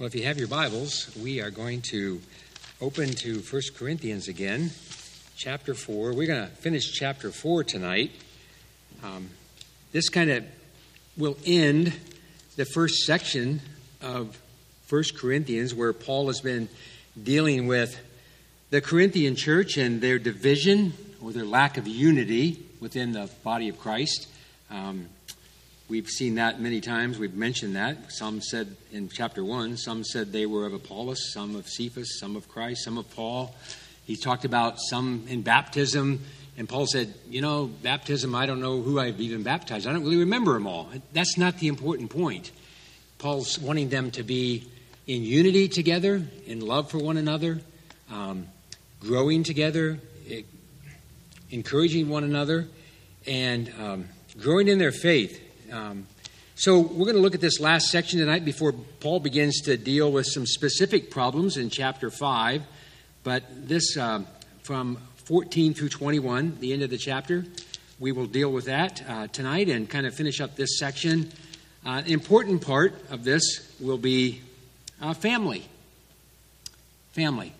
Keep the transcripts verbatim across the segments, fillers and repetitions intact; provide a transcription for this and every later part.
Well, if you have your Bibles, we are going to open to First Corinthians again, chapter four. We're going to finish chapter four tonight. Um, this kind of will end the first section of First Corinthians, where Paul has been dealing with the Corinthian church and their division or their lack of unity within the body of Christ. Um, We've seen that many times. We've mentioned that. Some said in chapter one, some said they were of Apollos, some of Cephas, some of Christ, some of Paul. He talked about some in baptism. And Paul said, you know, baptism, I don't know who I've even baptized. I don't really remember them all. That's not the important point. Paul's wanting them to be in unity together, in love for one another, um, growing together, it, encouraging one another, and um, growing in their faith. Um, so we're going to look at this last section tonight before Paul begins to deal with some specific problems in chapter five. But this, um, from fourteen through twenty-one, the end of the chapter, we will deal with that uh, tonight and kind of finish up this section. An uh, important part of this will be uh, family. Family.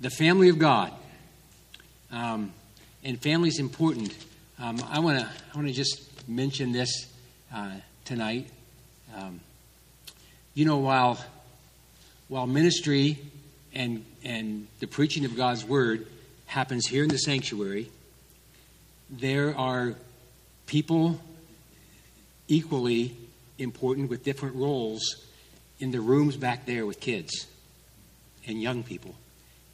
The family of God. Um, and family is important. Um, I want to I want to just mention this. Uh, tonight, um, you know, while while ministry and and the preaching of God's word happens here in the sanctuary, there are people equally important with different roles in the rooms back there with kids and young people.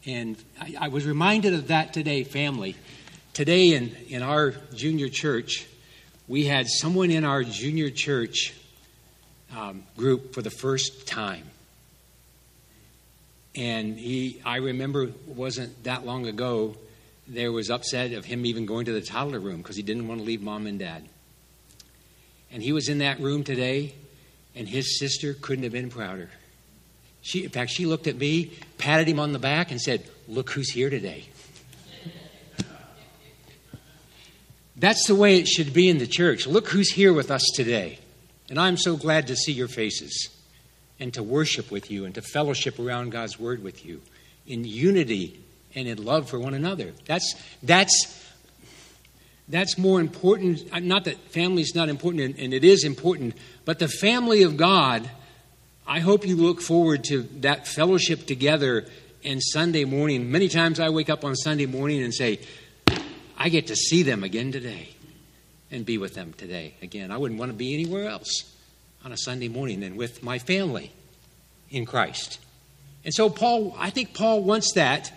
And I, I was reminded of that today, family. Today in, in our junior church, we had someone in our junior church um, group for the first time. And he, I remember it wasn't that long ago, there was upset of him even going to the toddler room because he didn't want to leave mom and dad. And he was in that room today, and his sister couldn't have been prouder. She, in fact, she looked at me, patted him on the back, and said, "Look who's here today." That's the way it should be in the church. Look who's here with us today. And I'm so glad to see your faces and to worship with you and to fellowship around God's word with you in unity and in love for one another. That's that's that's more important. Not that family's not important, and it is important, but the family of God, I hope you look forward to that fellowship together and Sunday morning. Many times I wake up on Sunday morning and say, I get to see them again today and be with them today. Again, I wouldn't want to be anywhere else on a Sunday morning than with my family in Christ. And so Paul, I think Paul wants that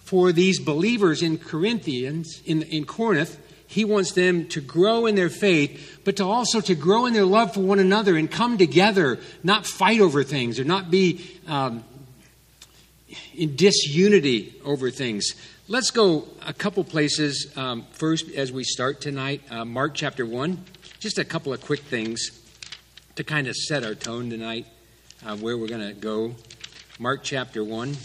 for these believers in Corinthians, in, in Corinth. He wants them to grow in their faith, but to also to grow in their love for one another and come together, not fight over things or not be um, in disunity over things. Let's go a couple places um, first as we start tonight. Uh, Mark chapter one, just a couple of quick things to kind of set our tone tonight, uh, where we're going to go. Mark chapter one.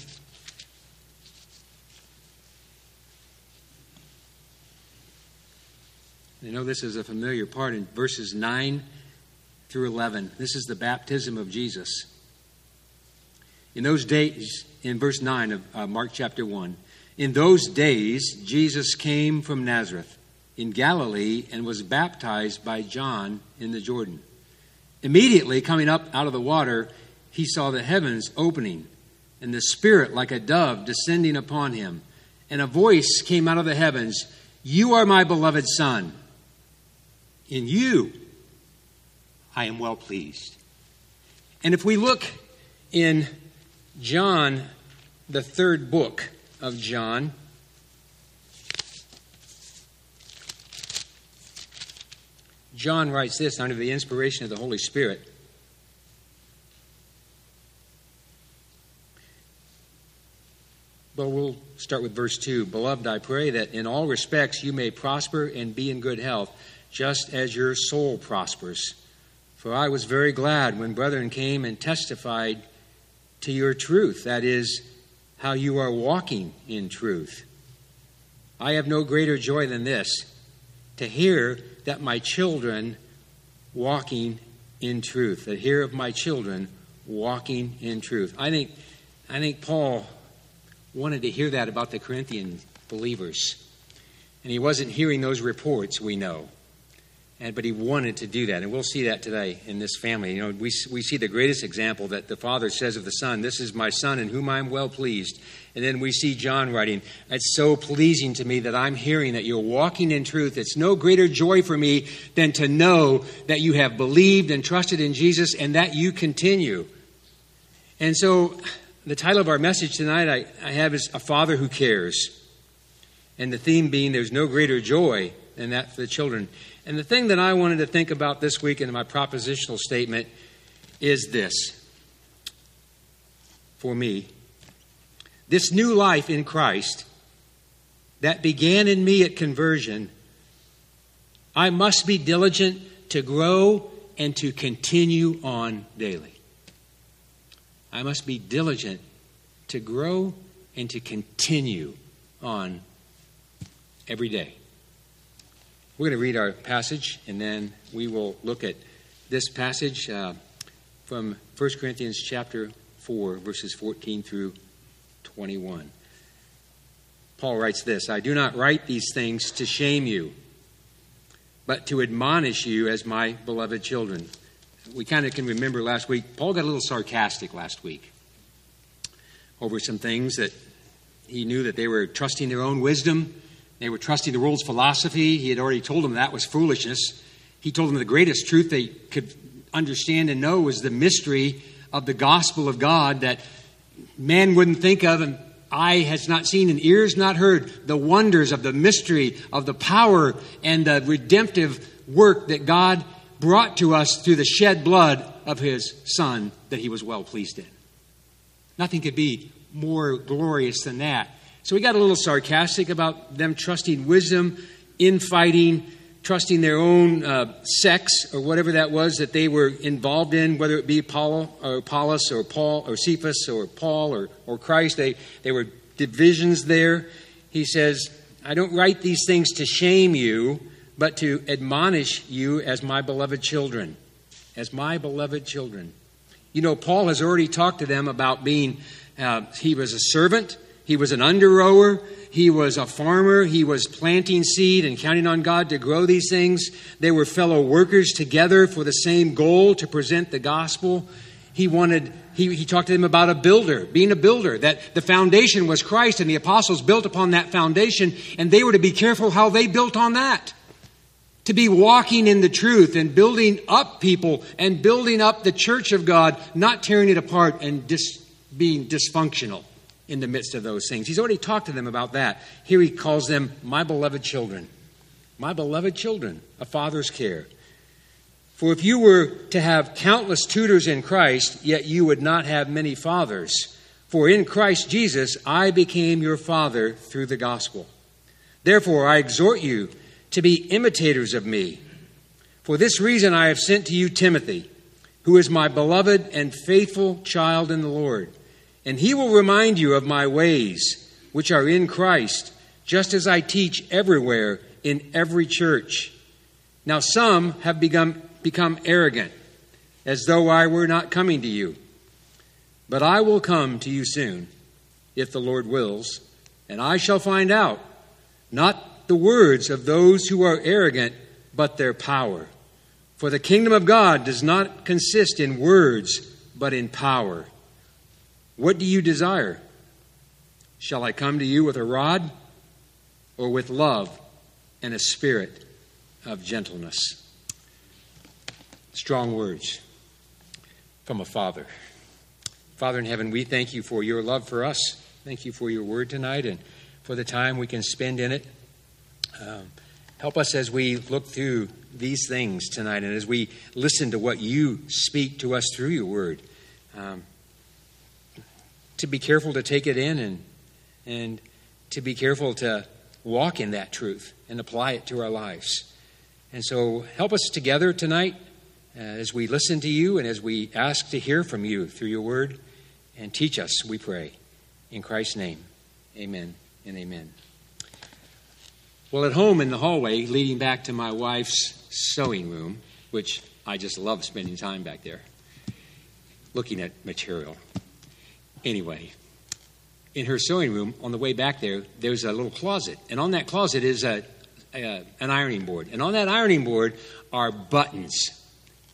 I know this is a familiar part in verses nine through eleven. This is the baptism of Jesus. In those days, in verse nine of uh, Mark chapter one, "In those days, Jesus came from Nazareth in Galilee and was baptized by John in the Jordan. Immediately coming up out of the water, he saw the heavens opening and the Spirit like a dove descending upon him. And a voice came out of the heavens, 'You are my beloved Son. In you I am well pleased.'" And if we look in John, the third book of John, John writes this under the inspiration of the Holy Spirit. But we'll start with verse two. "Beloved, I pray that in all respects you may prosper and be in good health, just as your soul prospers. For I was very glad when brethren came and testified to your truth, that is, how you are walking in truth. I have no greater joy than this, to hear that my children walking in truth, to hear of my children walking in truth. I think, I think Paul wanted to hear that about the Corinthian believers. And he wasn't hearing those reports, we know. And, but he wanted to do that. And we'll see that today in this family. You know, we we see the greatest example that the Father says of the Son, "This is my Son in whom I am well pleased." And then we see John writing, "It's so pleasing to me that I'm hearing that you're walking in truth. It's no greater joy for me than to know that you have believed and trusted in Jesus and that you continue." And so the title of our message tonight I, I have is "A Father Who Cares." And the theme being there's no greater joy than that for the children. And the thing that I wanted to think about this week in my propositional statement is this, for me. This new life in Christ that began in me at conversion, I must be diligent to grow and to continue on daily. I must be diligent to grow and to continue on every day. We're going to read our passage, and then we will look at this passage uh, from First Corinthians chapter four, verses fourteen through twenty-one. Paul writes this, "I do not write these things to shame you, but to admonish you as my beloved children." We kind of can remember last week, Paul got a little sarcastic last week over some things that he knew that they were trusting their own wisdom. They were trusting the world's philosophy. He had already told them that was foolishness. He told them the greatest truth they could understand and know was the mystery of the gospel of God that man wouldn't think of and eye has not seen and ears not heard, the wonders of the mystery of the power and the redemptive work that God brought to us through the shed blood of his Son that he was well pleased in. Nothing could be more glorious than that. So we got a little sarcastic about them trusting wisdom, infighting, trusting their own uh, sex or whatever that was that they were involved in, whether it be Paul or Apollos or Paul or Cephas or Paul or, or Christ. They, they were divisions there. He says, "I don't write these things to shame you, but to admonish you as my beloved children." As my beloved children. You know, Paul has already talked to them about being, uh, he was a servant. He was an under-rower. He was a farmer. He was planting seed and counting on God to grow these things. They were fellow workers together for the same goal, to present the gospel. He wanted. He, he talked to them about a builder, being a builder, that the foundation was Christ and the apostles built upon that foundation, and they were to be careful how they built on that, to be walking in the truth and building up people and building up the church of God, not tearing it apart and dis, being dysfunctional in the midst of those things. He's already talked to them about that. Here he calls them my beloved children. My beloved children, a father's care. "For if you were to have countless tutors in Christ, yet you would not have many fathers. For in Christ Jesus, I became your father through the gospel. Therefore, I exhort you to be imitators of me. For this reason, I have sent to you Timothy, who is my beloved and faithful child in the Lord. And he will remind you of my ways, which are in Christ, just as I teach everywhere in every church. Now some have become, become arrogant, as though I were not coming to you. But I will come to you soon, if the Lord wills, and I shall find out, not the words of those who are arrogant, but their power. For the kingdom of God does not consist in words, but in power. What do you desire? Shall I come to you with a rod or with love and a spirit of gentleness?" Strong words from a father. Father in heaven, we thank you for your love for us. Thank you for your word tonight and for the time we can spend in it. Um, help us as we look through these things tonight and as we listen to what you speak to us through your word. Um, to be careful to take it in and and to be careful to walk in that truth and apply it to our lives. And so help us together tonight uh, as we listen to you and as we ask to hear from you through your word, and teach us, we pray. In Christ's name, amen and amen. Well, at home in the hallway, leading back to my wife's sewing room, which I just love spending time back there, looking at material. Anyway, in her sewing room, on the way back there, there's a little closet. And on that closet is a, a an ironing board. And on that ironing board are buttons.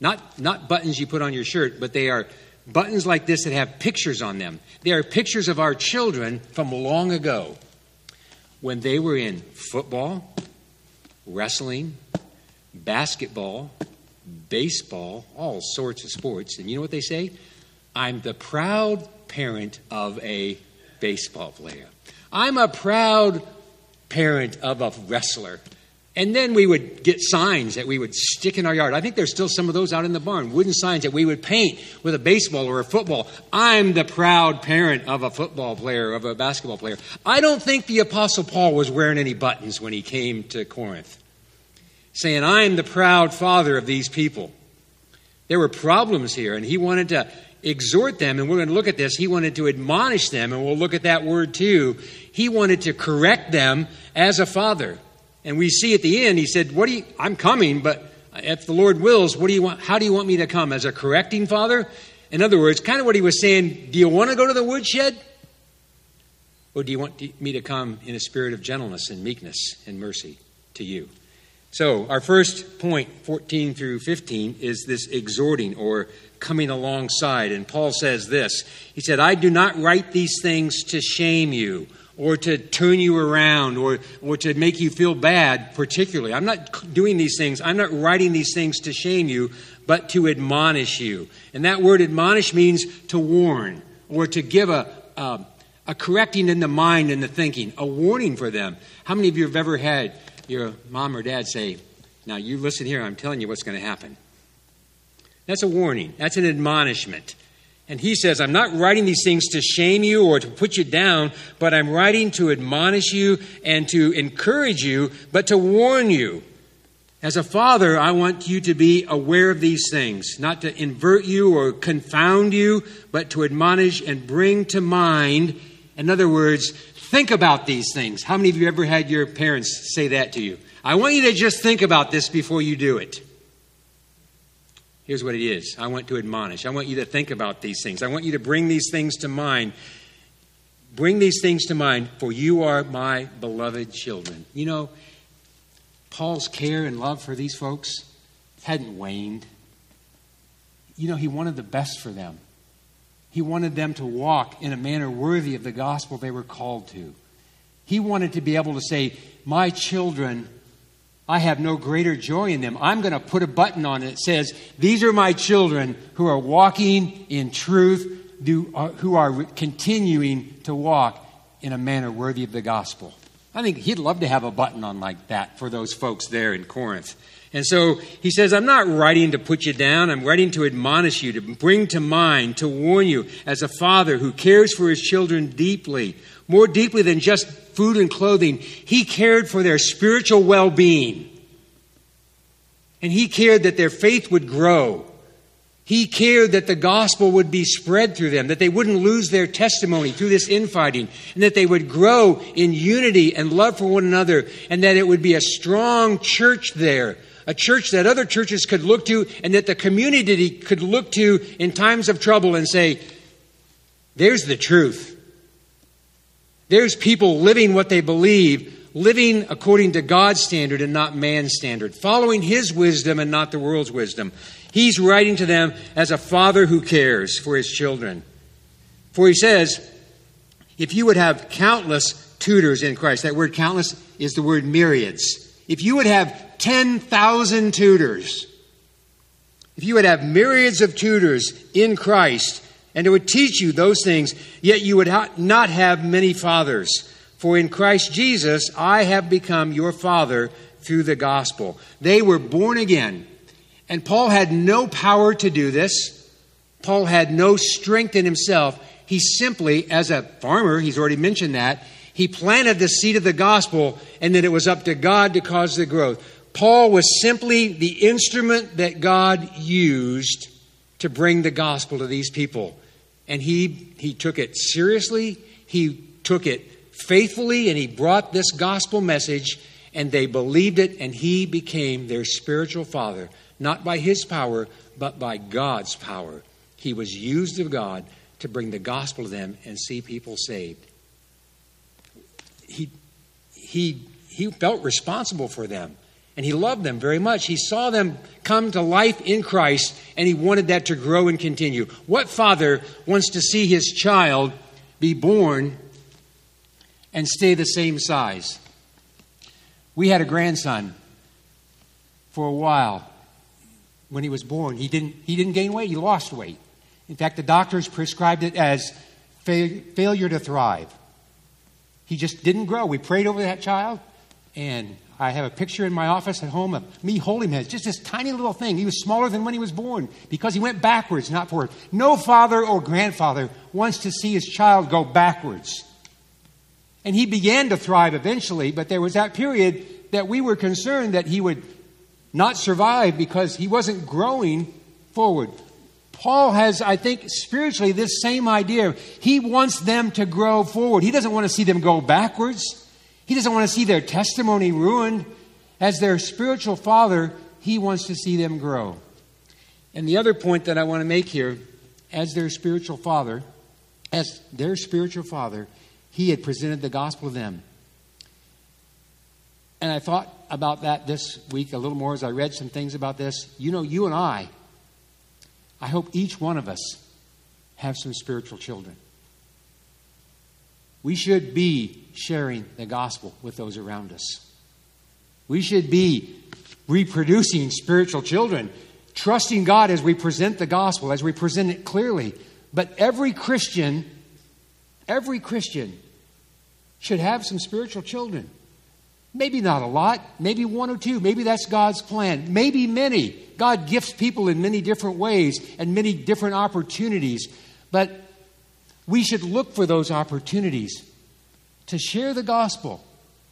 Not not buttons you put on your shirt, but they are buttons like this that have pictures on them. They are pictures of our children from long ago, when they were in football, wrestling, basketball, baseball, all sorts of sports. And you know what they say? I'm the proud parent of a baseball player. I'm a proud parent of a wrestler. And then we would get signs that we would stick in our yard. I think there's still some of those out in the barn, wooden signs that we would paint with a baseball or a football. I'm the proud parent of a football player, of a basketball player. I don't think the Apostle Paul was wearing any buttons when he came to Corinth, saying, I'm the proud father of these people. There were problems here, and he wanted to exhort them, and we're going to look at this. He wanted to admonish them, and we'll look at that word too. He wanted to correct them as a father. And we see at the end, he said, "What do you? I'm coming, but if the Lord wills, what do you want? How do you want me to come? As a correcting father?" In other words, kind of what he was saying: do you want to go to the woodshed, or do you want me to come in a spirit of gentleness and meekness and mercy to you? So our first point, fourteen through fifteen, is this exhorting or coming alongside. And Paul says this. He said, "I do not write these things to shame you, or to turn you around, or, or to make you feel bad particularly. I'm not doing these things. I'm not writing these things to shame you, but to admonish you." And that word admonish means to warn, or to give a, a, a correcting in the mind and the thinking, a warning for them. How many of you have ever had your mom or dad say, "Now you listen here, I'm telling you what's going to happen"? That's a warning. That's an admonishment. And he says, I'm not writing these things to shame you or to put you down, but I'm writing to admonish you and to encourage you, but to warn you. As a father, I want you to be aware of these things, not to invert you or confound you, but to admonish and bring to mind. In other words, think about these things. How many of you ever had your parents say that to you? I want you to just think about this before you do it. Here's what it is. I want to admonish. I want you to think about these things. I want you to bring these things to mind. Bring these things to mind, for you are my beloved children. You know, Paul's care and love for these folks hadn't waned. You know, he wanted the best for them. He wanted them to walk in a manner worthy of the gospel they were called to. He wanted to be able to say, my children, I have no greater joy in them. I'm going to put a button on it that says, these are my children who are walking in truth, who are continuing to walk in a manner worthy of the gospel. I think he'd love to have a button on like that for those folks there in Corinth. And so he says, I'm not writing to put you down. I'm writing to admonish you, to bring to mind, to warn you, as a father who cares for his children deeply, more deeply than just food and clothing. He cared for their spiritual well-being. And he cared that their faith would grow. He cared that the gospel would be spread through them, that they wouldn't lose their testimony through this infighting, and that they would grow in unity and love for one another, and that it would be a strong church there, a church that other churches could look to, and that the community could look to in times of trouble and say, there's the truth. There's people living what they believe, living according to God's standard and not man's standard, following his wisdom and not the world's wisdom. He's writing to them as a father who cares for his children. For he says, if you would have countless tutors in Christ — that word countless is the word myriads. If you would have ten thousand tutors, if you would have myriads of tutors in Christ, and it would teach you those things, yet you would ha- not have many fathers. For in Christ Jesus, I have become your father through the gospel. They were born again. And Paul had no power to do this. Paul had no strength in himself. He simply, as a farmer — he's already mentioned that — he planted the seed of the gospel, and then it was up to God to cause the growth. Paul was simply the instrument that God used to bring the gospel to these people. And he he took it seriously, he took it faithfully, and he brought this gospel message, and they believed it, and he became their spiritual father, not by his power, but by God's power. He was used of God to bring the gospel to them and see people saved. He, he, he felt responsible for them, and he loved them very much. He saw them come to life in Christ, and he wanted that to grow and continue. What father wants to see his child be born and stay the same size? We had a grandson for a while. When he was born, he didn't he didn't gain weight. He lost weight. In fact, the doctors prescribed it as fa- failure to thrive. He just didn't grow. We prayed over that child, and I have a picture in my office at home of me holding him. It's just this tiny little thing. He was smaller than when he was born because he went backwards, not forward. No father or grandfather wants to see his child go backwards. And he began to thrive eventually, but there was that period that we were concerned that he would not survive because he wasn't growing forward. Paul has, I think, spiritually this same idea. He wants them to grow forward. He doesn't want to see them go backwards. He doesn't want to see their testimony ruined. As their spiritual father, he wants to see them grow. And the other point that I want to make here, as their spiritual father, as their spiritual father, he had presented the gospel to them. And I thought about that this week a little more as I read some things about this. You know, you and I, I hope each one of us have some spiritual children. We should be sharing the gospel with those around us. We should be reproducing spiritual children, trusting God as we present the gospel, as we present it clearly. But every Christian, every Christian should have some spiritual children. Maybe not a lot, maybe one or two. Maybe that's God's plan. Maybe many. God gifts people in many different ways and many different opportunities. But we should look for those opportunities to share the gospel,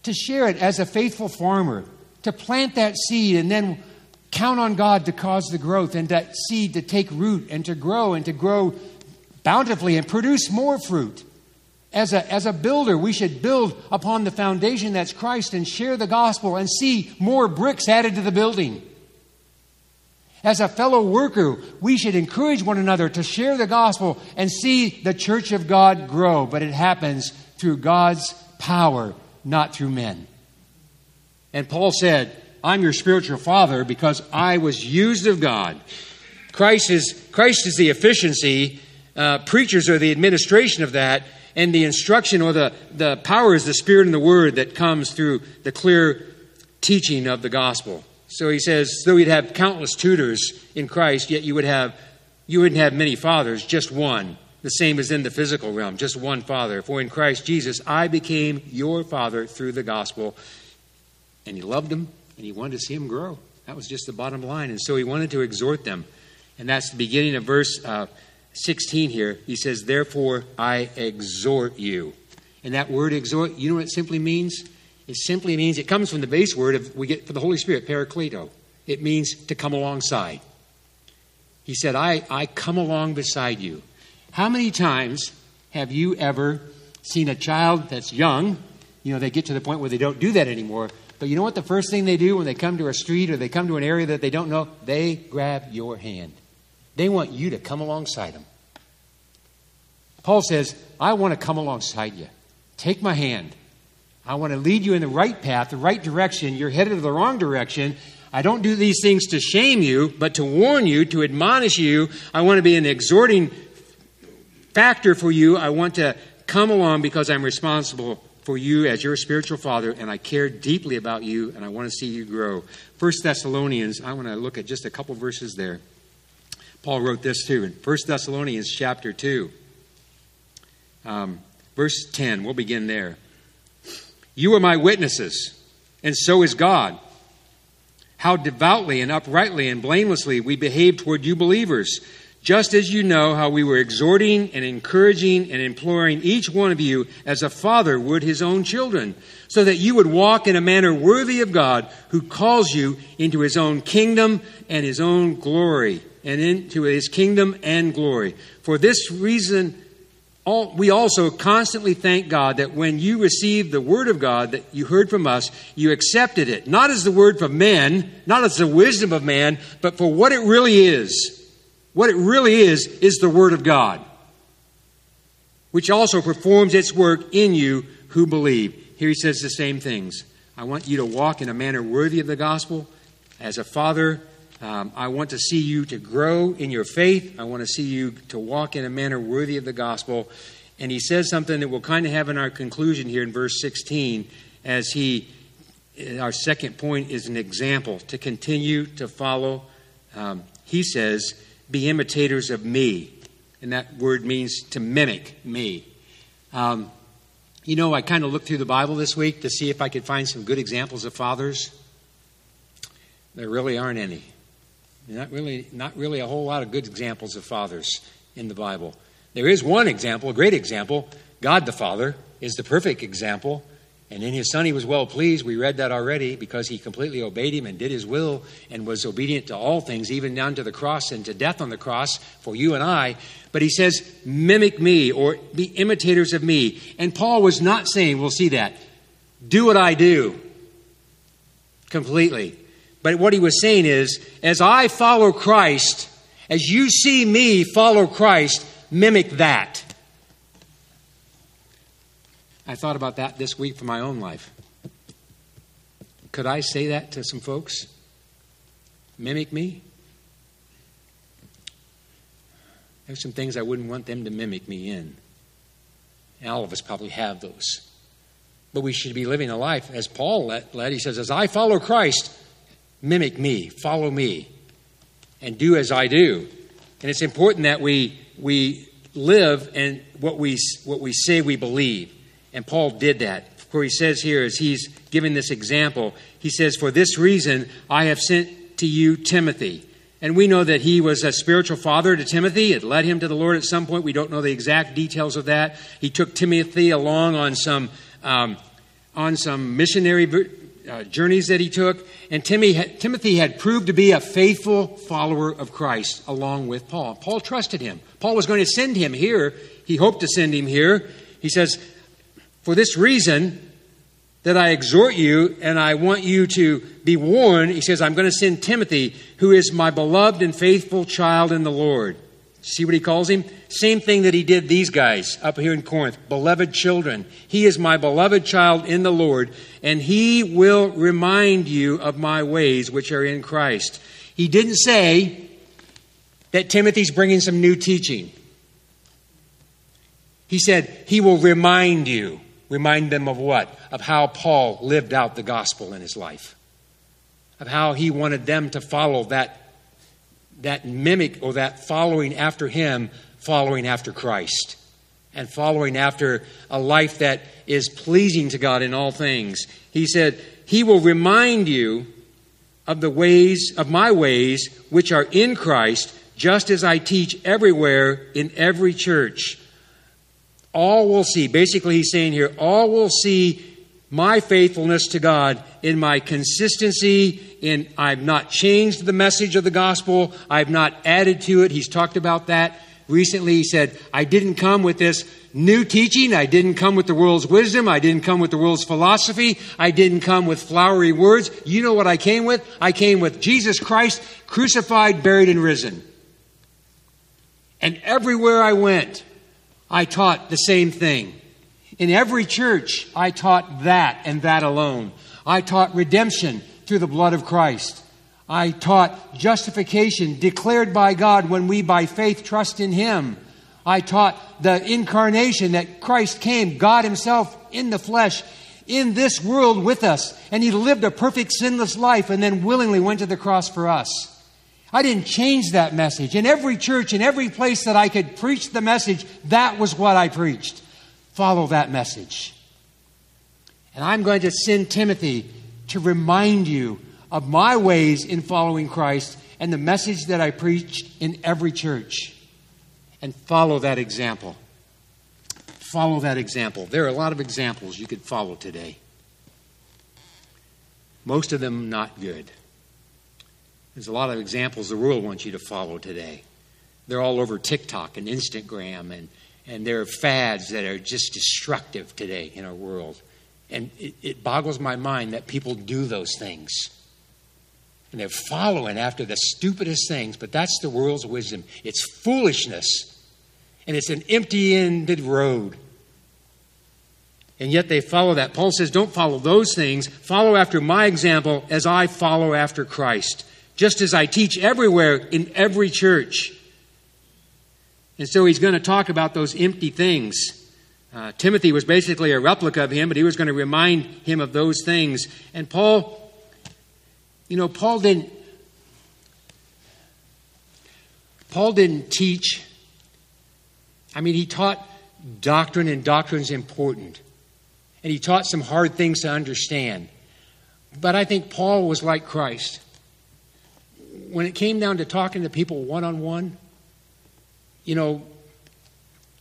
to share it as a faithful farmer, to plant that seed and then count on God to cause the growth and that seed to take root and to grow and to grow bountifully and produce more fruit. As a, as a builder, we should build upon the foundation that's Christ and share the gospel and see more bricks added to the building. As a fellow worker, we should encourage one another to share the gospel and see the church of God grow. But it happens through God's power, not through men. And Paul said, I'm your spiritual father because I was used of God. Christ is, Christ is the efficiency. Uh, preachers are the administration of that. And the instruction or the, the power is the Spirit and the Word that comes through the clear teaching of the gospel. So he says, though you'd have countless tutors in Christ, yet you would have, you wouldn't have many fathers, just one. The same as in the physical realm, just one father. For in Christ Jesus, I became your father through the gospel. And he loved him and he wanted to see him grow. That was just the bottom line. And so he wanted to exhort them. And that's the beginning of verse uh sixteen here, he says, therefore, I exhort you. And that word exhort, you know what it simply means? It simply means, it comes from the base word of, we get for the Holy Spirit, parakleto. It means to come alongside. He said, I, I come along beside you. How many times have you ever seen a child that's young? You know, they get to the point where they don't do that anymore. But you know what the first thing they do when they come to a street or they come to an area that they don't know? They grab your hand. They want you to come alongside them. Paul says, I want to come alongside you. Take my hand. I want to lead you in the right path, the right direction. You're headed in the wrong direction. I don't do these things to shame you, but to warn you, to admonish you. I want to be an exhorting factor for you. I want to come along because I'm responsible for you as your spiritual father, and I care deeply about you, and I want to see you grow. First Thessalonians, I want to look at just a couple verses there. Paul wrote this too in First Thessalonians chapter two, um, verse ten. We'll begin there. You are my witnesses, and so is God, how devoutly and uprightly and blamelessly we behave toward you believers, just as you know how we were exhorting and encouraging and imploring each one of you as a father would his own children, so that you would walk in a manner worthy of God who calls you into his own kingdom and his own glory. And into his kingdom and glory. For this reason, all, we also constantly thank God that when you received the word of God that you heard from us, you accepted it, not as the word from men, not as the wisdom of man, but for what it really is, What it really is, is the Word of God, which also performs its work in you who believe. Here he says the same things. I want you to walk in a manner worthy of the gospel. As a father, um, I want to see you to grow in your faith. I want to see you to walk in a manner worthy of the gospel. And he says something that we'll kind of have in our conclusion here in verse sixteen, as he, our second point is an example, to continue to follow. Um, he says, be imitators of me. And that word means to mimic me. Um, you know, I kind of looked through the Bible this week to see if I could find some good examples of fathers. There really aren't any. Not really, not really a whole lot of good examples of fathers in the Bible. There is one example, a great example. God the Father is the perfect example. And in his Son he was well pleased. We read that already, because he completely obeyed him and did his will and was obedient to all things, even down to the cross and to death on the cross for you and I. But he says, mimic me, or be imitators of me. And Paul was not saying, we'll see that, do what I do completely. But what he was saying is, as I follow Christ, as you see me follow Christ, mimic that. I thought about that this week for my own life. Could I say that to some folks? Mimic me? There's some things I wouldn't want them to mimic me in. And all of us probably have those. But we should be living a life, as Paul led, he says, as I follow Christ, mimic me, follow me, and do as I do. And it's important that we we live and what we what we say we believe. And Paul did that. Where he says here, as he's giving this example, he says, for this reason, I have sent to you Timothy. And we know that he was a spiritual father to Timothy. It led him to the Lord at some point. We don't know the exact details of that. He took Timothy along on some um, on some missionary uh, journeys that he took. And Timmy, Timothy had proved to be a faithful follower of Christ along with Paul. Paul trusted him. Paul was going to send him here. He hoped to send him here. He says, for this reason that I exhort you and I want you to be warned, he says, I'm going to send Timothy, who is my beloved and faithful child in the Lord. See what he calls him? Same thing that he did these guys up here in Corinth, beloved children. He is my beloved child in the Lord, and he will remind you of my ways which are in Christ. He didn't say that Timothy's bringing some new teaching. He said, he will remind you. Remind them of what? Of how Paul lived out the gospel in his life. Of how he wanted them to follow that, that mimic or that following after him, following after Christ. And following after a life that is pleasing to God in all things. He said, he will remind you of the ways, of my ways, which are in Christ, just as I teach everywhere in every church. All will see, basically he's saying here, all will see my faithfulness to God in my consistency, in I've not changed the message of the gospel, I've not added to it. He's talked about that recently. He said, I didn't come with this new teaching, I didn't come with the world's wisdom, I didn't come with the world's philosophy, I didn't come with flowery words. You know what I came with? I came with Jesus Christ, crucified, buried, and risen. And everywhere I went, I taught the same thing. In every church, I taught that and that alone. I taught redemption through the blood of Christ. I taught justification declared by God when we by faith trust in him. I taught the incarnation, that Christ came, God himself in the flesh, in this world with us. And he lived a perfect sinless life and then willingly went to the cross for us. I didn't change that message. In every church, in every place that I could preach the message, that was what I preached. Follow that message. And I'm going to send Timothy to remind you of my ways in following Christ and the message that I preached in every church. And follow that example. Follow that example. There are a lot of examples you could follow today. Most of them not good. There's a lot of examples the world wants you to follow today. They're all over TikTok and Instagram, and, and there are fads that are just destructive today in our world. And it, it boggles my mind that people do those things. And they're following after the stupidest things, but that's the world's wisdom. It's foolishness, and it's an empty-ended road. And yet they follow that. Paul says, don't follow those things. Follow after my example as I follow after Christ, just as I teach everywhere in every church. And so he's going to talk about those empty things. Uh, Timothy was basically a replica of him, but he was going to remind him of those things. And Paul... You know, Paul didn't, Paul didn't teach. I mean, he taught doctrine, and doctrine's important. And he taught some hard things to understand. But I think Paul was like Christ. When it came down to talking to people one-on-one, you know,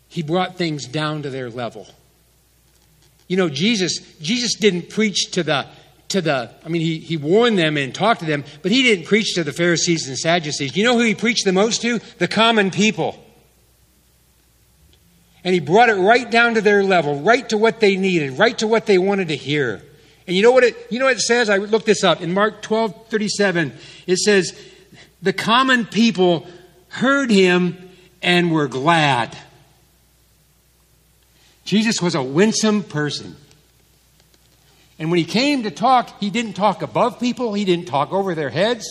he brought things down to their level. You know, Jesus, Jesus didn't preach to the To the, I mean, he, he warned them and talked to them, but he didn't preach to the Pharisees and Sadducees. You know who he preached the most to? The common people. And he brought it right down to their level, right to what they needed, right to what they wanted to hear. And you know what it, you know what it says? I looked this up. In Mark twelve thirty-seven, it says, the common people heard him and were glad. Jesus was a winsome person. And when he came to talk, he didn't talk above people. He didn't talk over their heads.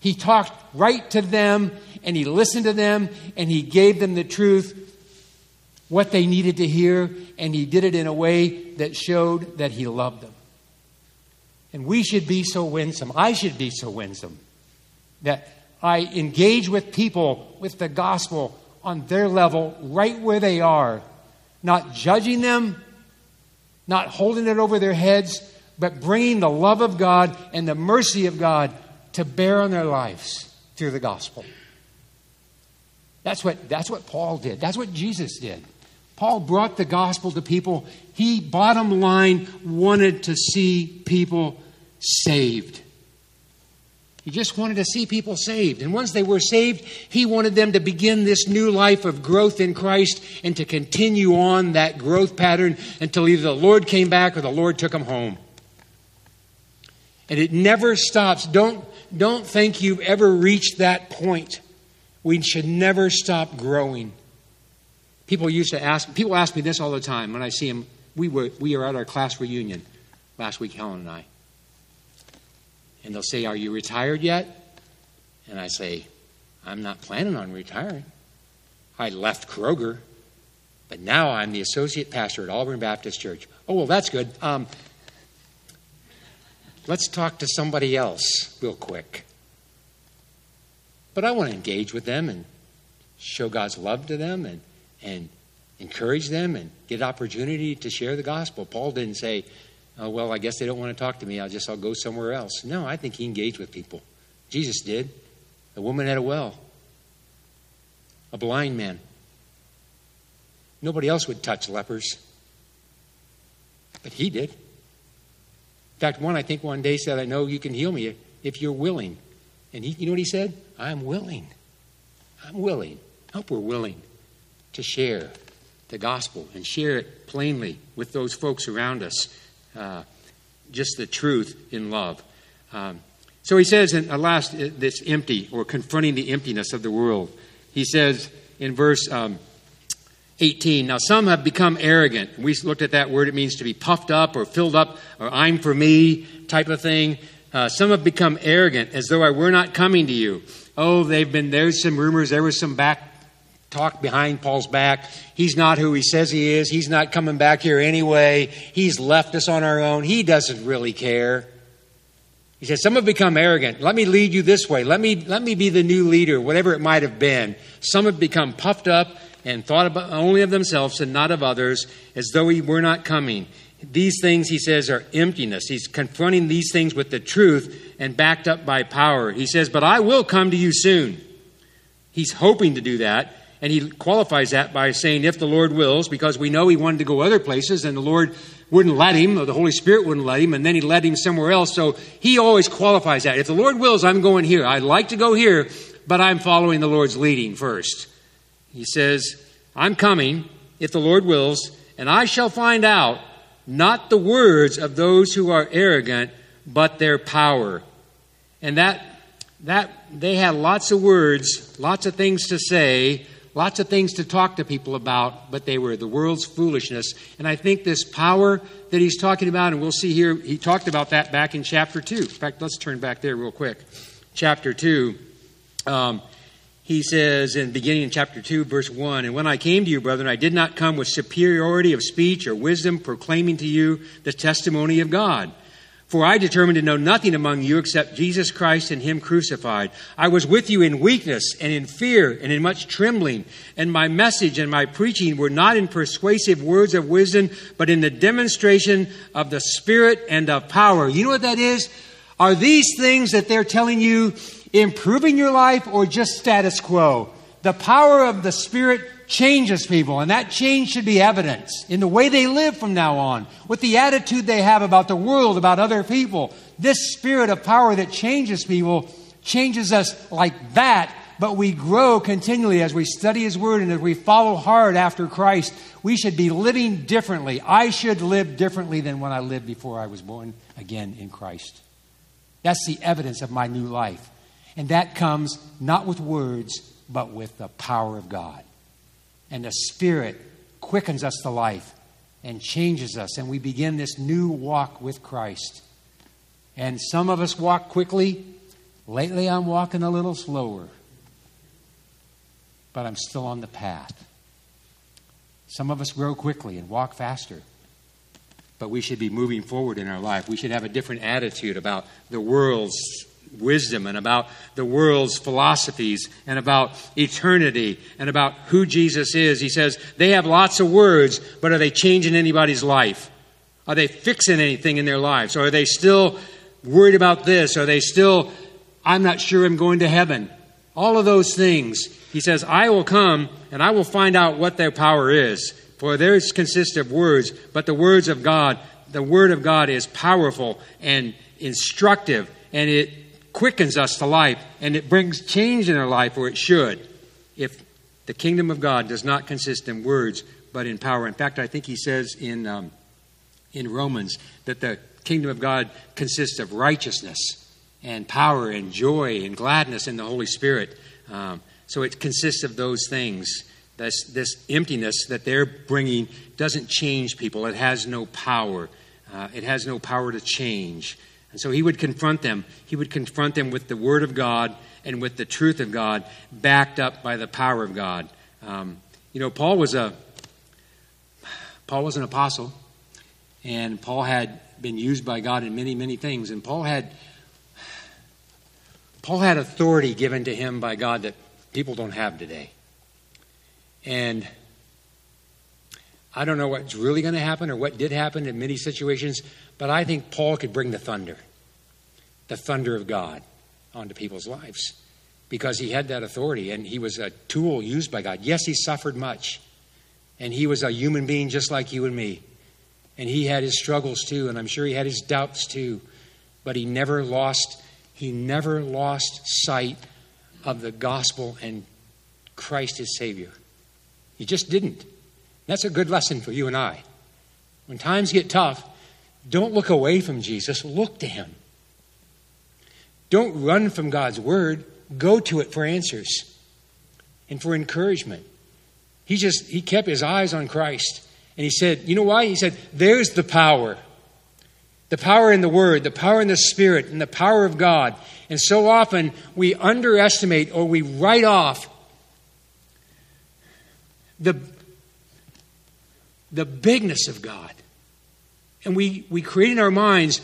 He talked right to them, and he listened to them, and he gave them the truth, what they needed to hear, and he did it in a way that showed that he loved them. And we should be so winsome. I should be so winsome that I engage with people with the gospel on their level, right where they are, not judging them, not holding it over their heads, but bringing the love of God and the mercy of God to bear on their lives through the gospel. That's what, that's what Paul did. That's what Jesus did. Paul brought the gospel to people. He, bottom line, wanted to see people saved. He just wanted to see people saved. And once they were saved, he wanted them to begin this new life of growth in Christ and to continue on that growth pattern until either the Lord came back or the Lord took them home. And it never stops. Don't, don't think you've ever reached that point. We should never stop growing. People used to ask, people ask me this all the time when I see them. We were, we were at our class reunion last week, Helen and I. And they'll say, are you retired yet? And I say, I'm not planning on retiring. I left Kroger, but now I'm the associate pastor at Auburn Baptist Church. Oh, well, that's good. Um, let's talk to somebody else real quick. But I want to engage with them and show God's love to them and, and encourage them and get an opportunity to share the gospel. Paul didn't say, oh, well, I guess they don't want to talk to me. I'll just, I'll go somewhere else. No, I think he engaged with people. Jesus did. The woman at a well. A blind man. Nobody else would touch lepers. But he did. In fact, one, I think one day said, I know you can heal me if you're willing. And he, you know what he said? I'm willing. I'm willing. I hope we're willing to share the gospel and share it plainly with those folks around us. Uh, just the truth in love. Um, so he says, in, at last, this empty, or confronting the emptiness of the world. He says in verse um, eighteen, now some have become arrogant. We looked at that word. It means to be puffed up or filled up or I'm for me type of thing. Uh, some have become arrogant as though I were not coming to you. Oh, they've been, there's some rumors. There was some back talk behind Paul's back. He's not who he says he is. He's not coming back here anyway. He's left us on our own. He doesn't really care. He says, some have become arrogant. Let me lead you this way. Let me, let me be the new leader, whatever it might have been. Some have become puffed up and thought about only of themselves and not of others, as though he were not coming. These things, he says, are emptiness. He's confronting these things with the truth and backed up by power. He says, but I will come to you soon. He's hoping to do that. And he qualifies that by saying, if the Lord wills, because we know he wanted to go other places and the Lord wouldn't let him, or the Holy Spirit wouldn't let him, and then he led him somewhere else. So he always qualifies that. If the Lord wills, I'm going here. I'd like to go here, but I'm following the Lord's leading first. He says, I'm coming, if the Lord wills, and I shall find out not the words of those who are arrogant, but their power. And that that they had lots of words, lots of things to say, lots of things to talk to people about, but they were the world's foolishness. And I think this power that he's talking about, and we'll see here, he talked about that back in chapter two. In fact, let's turn back there real quick. Chapter two, um, he says, in beginning in chapter two, verse one, "And when I came to you, brethren, I did not come with superiority of speech or wisdom, proclaiming to you the testimony of God. For I determined to know nothing among you except Jesus Christ and him crucified. I was with you in weakness and in fear and in much trembling. And my message and my preaching were not in persuasive words of wisdom, but in the demonstration of the Spirit and of power." You know what that is? Are these things that they're telling you improving your life or just status quo? The power of the Spirit changes people, and that change should be evident in the way they live from now on, with the attitude they have about the world, about other people. This Spirit of power that changes people changes us like that, but we grow continually as we study His Word and as we follow hard after Christ. We should be living differently. I should live differently than when I lived before I was born again in Christ. That's the evidence of my new life. And that comes not with words, but with the power of God. And the Spirit quickens us to life and changes us. And we begin this new walk with Christ. And some of us walk quickly. Lately, I'm walking a little slower. But I'm still on the path. Some of us grow quickly and walk faster. But we should be moving forward in our life. We should have a different attitude about the world's wisdom and about the world's philosophies and about eternity and about who Jesus is. He says they have lots of words, but are they changing anybody's life? Are they fixing anything in their lives? Or are they still worried about this? Are they still, I'm not sure I'm going to heaven? All of those things. He says, I will come and I will find out what their power is. For theirs consists of words, but the words of God, the word of God is powerful and instructive, and it quickens us to life, and it brings change in our life, or it should, if the kingdom of God does not consist in words, but in power. In fact, I think he says in um, in Romans that the kingdom of God consists of righteousness and power and joy and gladness in the Holy Spirit. Um, so it consists of those things. This, this emptiness that they're bringing doesn't change people. It has no power. Uh, it has no power to change. And so he would confront them. He would confront them with the Word of God and with the truth of God, backed up by the power of God. Um, you know, Paul was a Paul was an apostle, and Paul had been used by God in many, many things. And Paul had Paul had authority given to him by God that people don't have today. And I don't know what's really going to happen or what did happen in many situations, but I think Paul could bring the thunder, the thunder of God onto people's lives because he had that authority and he was a tool used by God. Yes, he suffered much, and he was a human being just like you and me, and he had his struggles too, and I'm sure he had his doubts too, but he never lost, he never lost sight of the gospel and Christ his Savior. He just didn't. That's a good lesson for you and I. When times get tough, don't look away from Jesus. Look to him. Don't run from God's word. Go to it for answers and for encouragement. He just, he kept his eyes on Christ. And he said, you know why? He said, there's the power. The power in the word, the power in the Spirit, and the power of God. And so often we underestimate or we write off the the bigness of God. And we, we create in our minds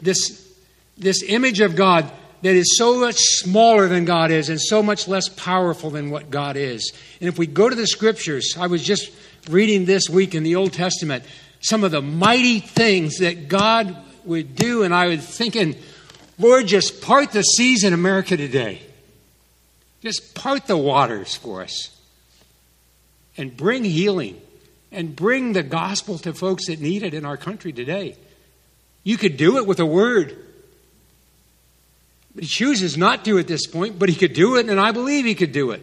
this, this image of God that is so much smaller than God is and so much less powerful than what God is. And if we go to the Scriptures, I was just reading this week in the Old Testament, some of the mighty things that God would do. And I was thinking, Lord, just part the seas in America today. Just part the waters for us. And bring healing. And bring the gospel to folks that need it in our country today. You could do it with a word. But he chooses not to at this point, but he could do it, and I believe he could do it.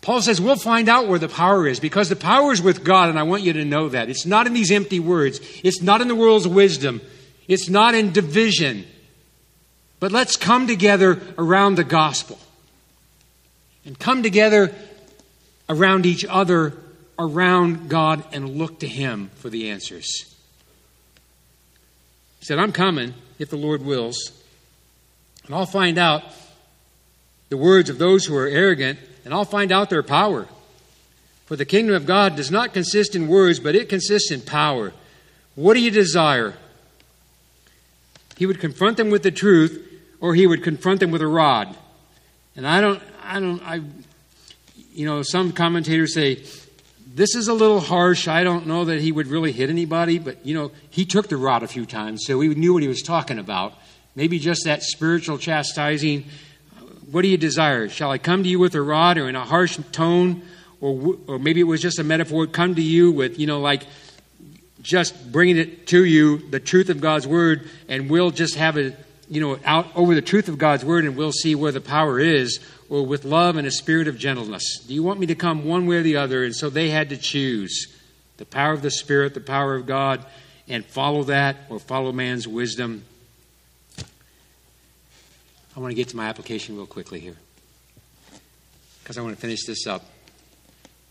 Paul says, we'll find out where the power is, because the power is with God, and I want you to know that. It's not in these empty words. It's not in the world's wisdom. It's not in division. But let's come together around the gospel and come together around each other, around God, and look to him for the answers. He said, I'm coming, if the Lord wills, and I'll find out the words of those who are arrogant, and I'll find out their power. For the kingdom of God does not consist in words, but it consists in power. What do you desire? He would confront them with the truth, or he would confront them with a rod. And I don't, I don't, I, you know, some commentators say, this is a little harsh. I don't know that he would really hit anybody, but, you know, he took the rod a few times, so he knew what he was talking about. Maybe just that spiritual chastising. What do you desire? Shall I come to you with a rod or in a harsh tone? Or, or maybe it was just a metaphor, come to you with, you know, like just bringing it to you, the truth of God's word, and we'll just have it, you know, out over the truth of God's word, and we'll see where the power is, or with love and a spirit of gentleness. Do you want me to come one way or the other? And so they had to choose the power of the Spirit, the power of God, and follow that or follow man's wisdom. I want to get to my application real quickly here because I want to finish this up.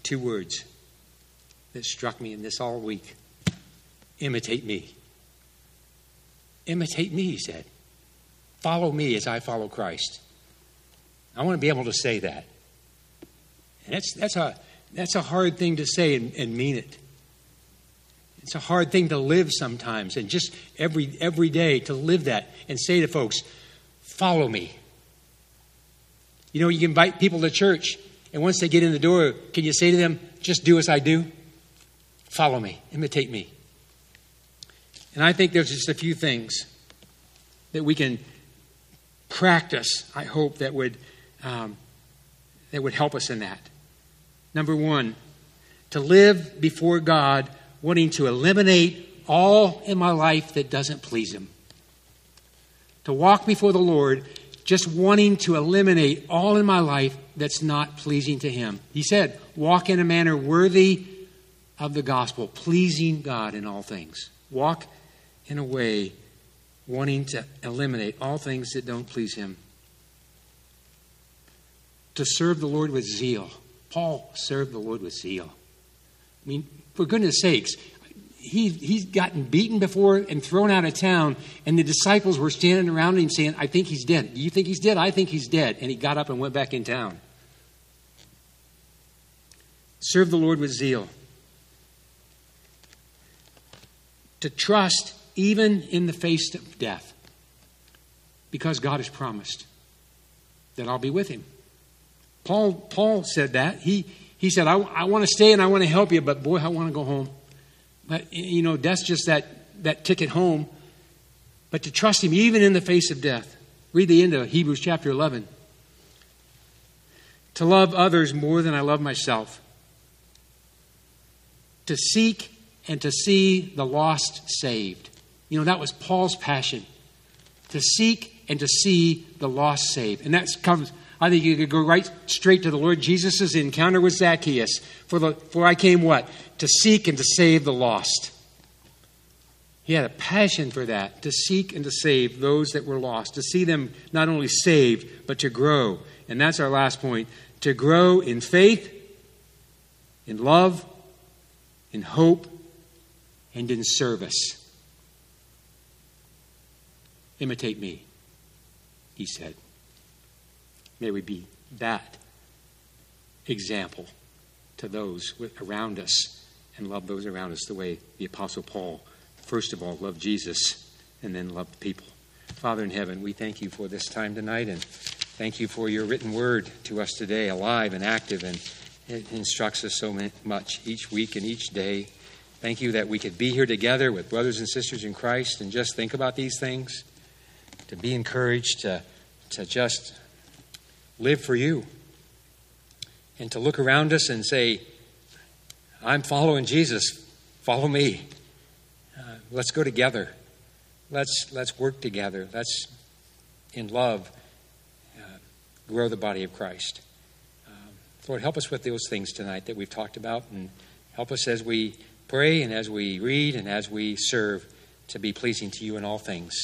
Two words that struck me in this all week. Imitate me. Imitate me, he said. Follow me as I follow Christ. I want to be able to say that. And that's, that's, a, that's a hard thing to say and, and mean it. It's a hard thing to live sometimes, and just every every day to live that and say to folks, follow me. You know, you can invite people to church, and once they get in the door, can you say to them, just do as I do? Follow me. Imitate me. And I think there's just a few things that we can practice, I hope, that would, um, that would help us in that. Number one, to live before God wanting to eliminate all in my life that doesn't please him. To walk before the Lord just wanting to eliminate all in my life that's not pleasing to him. He said, walk in a manner worthy of the gospel, pleasing God in all things. Walk in a way wanting to eliminate all things that don't please him. To serve the Lord with zeal. Paul served the Lord with zeal. I mean, for goodness sakes, he, he's gotten beaten before and thrown out of town, and the disciples were standing around him saying, I think he's dead. Do you think he's dead? I think he's dead. And he got up and went back in town. Serve the Lord with zeal. To trust even in the face of death, because God has promised that I'll be with him. Paul Paul said that. He, he said, I, I want to stay and I want to help you, but boy, I want to go home. But, you know, that's just that, that ticket home. But to trust him even in the face of death. Read the end of Hebrews chapter eleven. To love others more than I love myself. To seek and to see the lost saved. You know, that was Paul's passion. To seek and to see the lost saved. And that comes, I think you could go right straight to the Lord Jesus' encounter with Zacchaeus. For, the, for I came what? To seek and to save the lost. He had a passion for that. To seek and to save those that were lost. To see them not only saved, but to grow. And that's our last point. To grow in faith, in love, in hope, and in service. Imitate me, he said. May we be that example to those around us and love those around us the way the Apostle Paul, first of all, loved Jesus and then loved people. Father in heaven, we thank you for this time tonight, and thank you for your written word to us today, alive and active, and it instructs us so much each week and each day. Thank you that we could be here together with brothers and sisters in Christ and just think about these things, to be encouraged, to, to just live for you, and to look around us and say, I'm following Jesus. Follow me. Uh, let's go together. Let's, let's work together. Let's, in love, uh, grow the body of Christ. Um, Lord, help us with those things tonight that we've talked about, and help us as we pray and as we read and as we serve to be pleasing to you in all things.